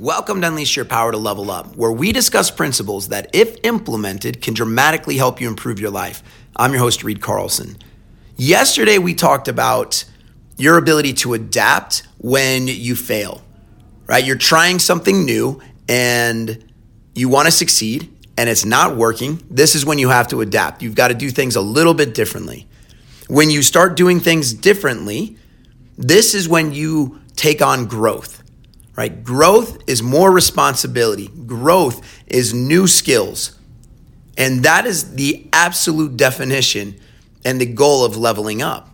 Welcome to Unleash Your Power to Level Up, where we discuss principles that, if implemented, can dramatically help you improve your life. I'm your host, Reed Carlson. Yesterday, we talked about your ability to adapt when you fail, right? You're trying something new and you want to succeed and it's not working. This is when you have to adapt. You've got to do things a little bit differently. When you start doing things differently, this is when you take on growth. Right? Growth is more responsibility. Growth is new skills. And that is the absolute definition and the goal of leveling up.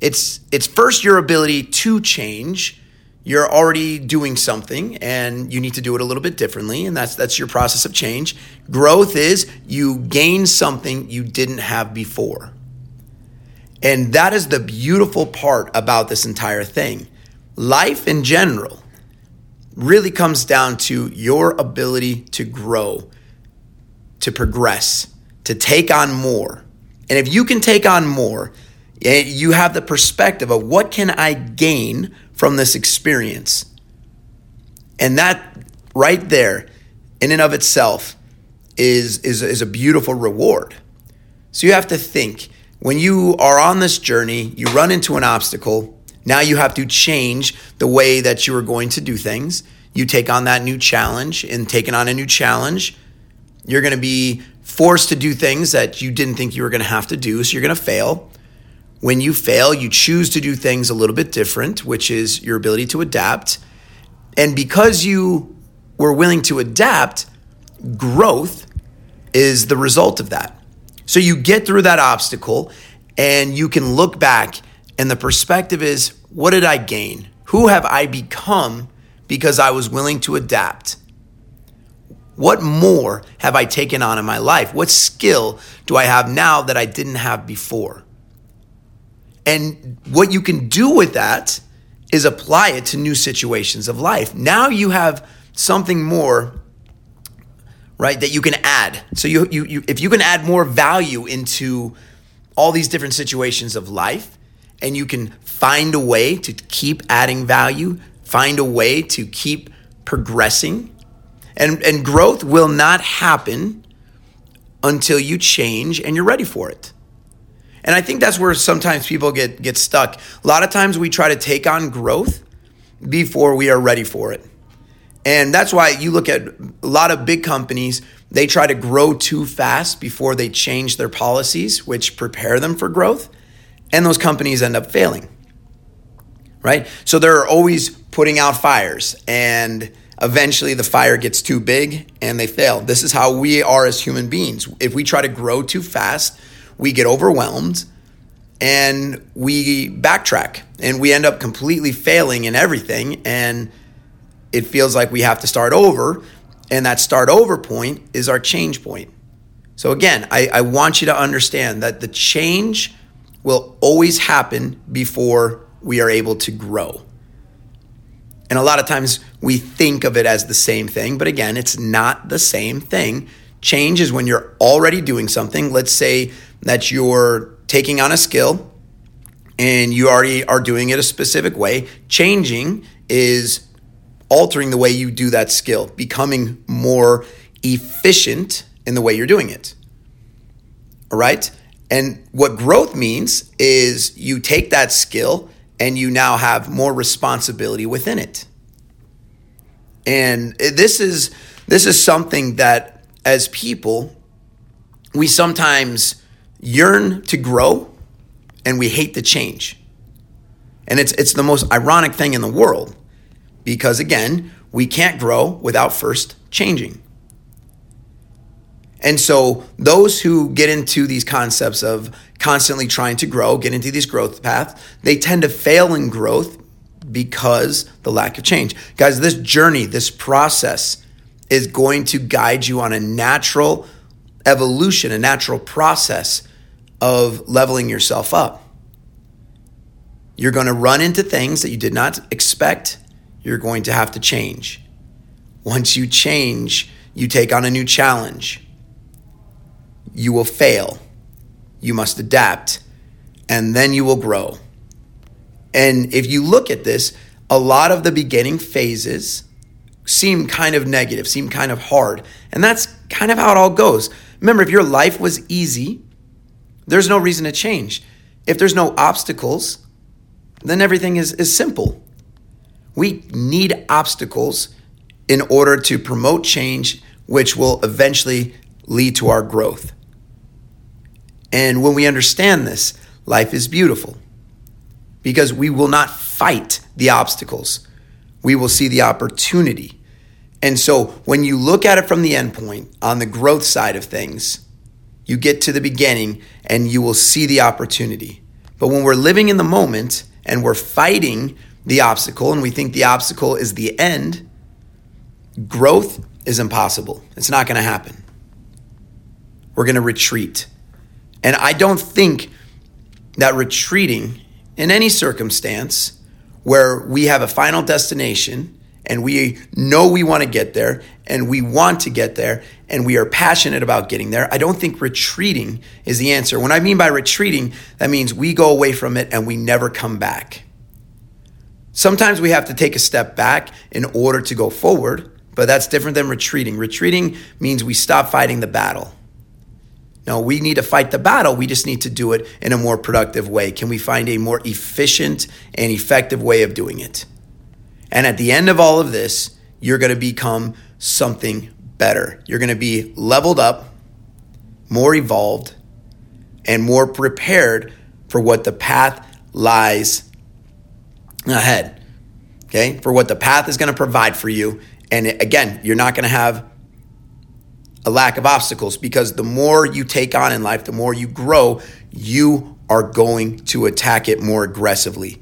It's first your ability to change. You're already doing something and you need to do it a little bit differently, and that's your process of change. Growth is you gain something you didn't have before. And that is the beautiful part about this entire thing. Life in general really comes down to your ability to grow, to progress, to take on more. And if you can take on more, you have the perspective of what can I gain from this experience? And that right there, in and of itself, is a beautiful reward. So you have to think, when you are on this journey, you run into an obstacle. Now you have to change the way that you are going to do things. You take on that new challenge, and taking on a new challenge, you're going to be forced to do things that you didn't think you were going to have to do, so you're going to fail. When you fail, you choose to do things a little bit different, which is your ability to adapt. And because you were willing to adapt, growth is the result of that. So you get through that obstacle and you can look back, and the perspective is, what did I gain? Who have I become because I was willing to adapt? What more have I taken on in my life? What skill do I have now that I didn't have before? And what you can do with that is apply it to new situations of life. Now you have something more, right, that you can add. So you if you can add more value into all these different situations of life, and you can find a way to keep adding value, find a way to keep progressing. And growth will not happen until you change and you're ready for it. And I think that's where sometimes people get stuck. A lot of times we try to take on growth before we are ready for it. And that's why you look at a lot of big companies, they try to grow too fast before they change their policies, which prepare them for growth. And those companies end up failing, right? So they're always putting out fires, and eventually the fire gets too big and they fail. This is how we are as human beings. If we try to grow too fast, we get overwhelmed and we backtrack and we end up completely failing in everything, and it feels like we have to start over, and that start over point is our change point. So again, I want you to understand that the change will always happen before we are able to grow. And a lot of times we think of it as the same thing, but again, it's not the same thing. Change is when you're already doing something. Let's say that you're taking on a skill and you already are doing it a specific way. Changing is altering the way you do that skill, becoming more efficient in the way you're doing it. All right? And what growth means is you take that skill and you now have more responsibility within it. And this is something that as people, we sometimes yearn to grow and we hate the change. And it's the most ironic thing in the world, because again, we can't grow without first changing. And so those who get into these concepts of constantly trying to grow, get into these growth paths, they tend to fail in growth because the lack of change. Guys, this journey, this process is going to guide you on a natural evolution, a natural process of leveling yourself up. You're going to run into things that you did not expect. You're going to have to change. Once you change, you take on a new challenge. You will fail. You must adapt. And then you will grow. And if you look at this, a lot of the beginning phases seem kind of negative, seem kind of hard. And that's kind of how it all goes. Remember, if your life was easy, there's no reason to change. If there's no obstacles, then everything is simple. We need obstacles in order to promote change, which will eventually lead to our growth. And when we understand this, life is beautiful because we will not fight the obstacles. We will see the opportunity. And so when you look at it from the endpoint on the growth side of things, you get to the beginning and you will see the opportunity. But when we're living in the moment and we're fighting the obstacle and we think the obstacle is the end, growth is impossible. It's not going to happen. We're going to retreat. And I don't think that retreating in any circumstance where we have a final destination and we know we want to get there and we want to get there and we are passionate about getting there, I don't think retreating is the answer. When I mean by retreating, that means we go away from it and we never come back. Sometimes we have to take a step back in order to go forward, but that's different than retreating. Retreating means we stop fighting the battle. No, we need to fight the battle. We just need to do it in a more productive way. Can we find a more efficient and effective way of doing it? And at the end of all of this, you're going to become something better. You're going to be leveled up, more evolved, and more prepared for what the path lies ahead. Okay? For what the path is going to provide for you. And again, you're not going to have a lack of obstacles, because the more you take on in life, the more you grow, you are going to attack it more aggressively.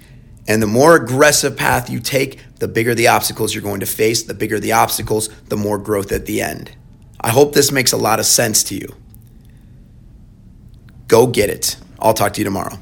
And the more aggressive path you take, the bigger the obstacles you're going to face, the bigger the obstacles, the more growth at the end. I hope this makes a lot of sense to you. Go get it. I'll talk to you tomorrow.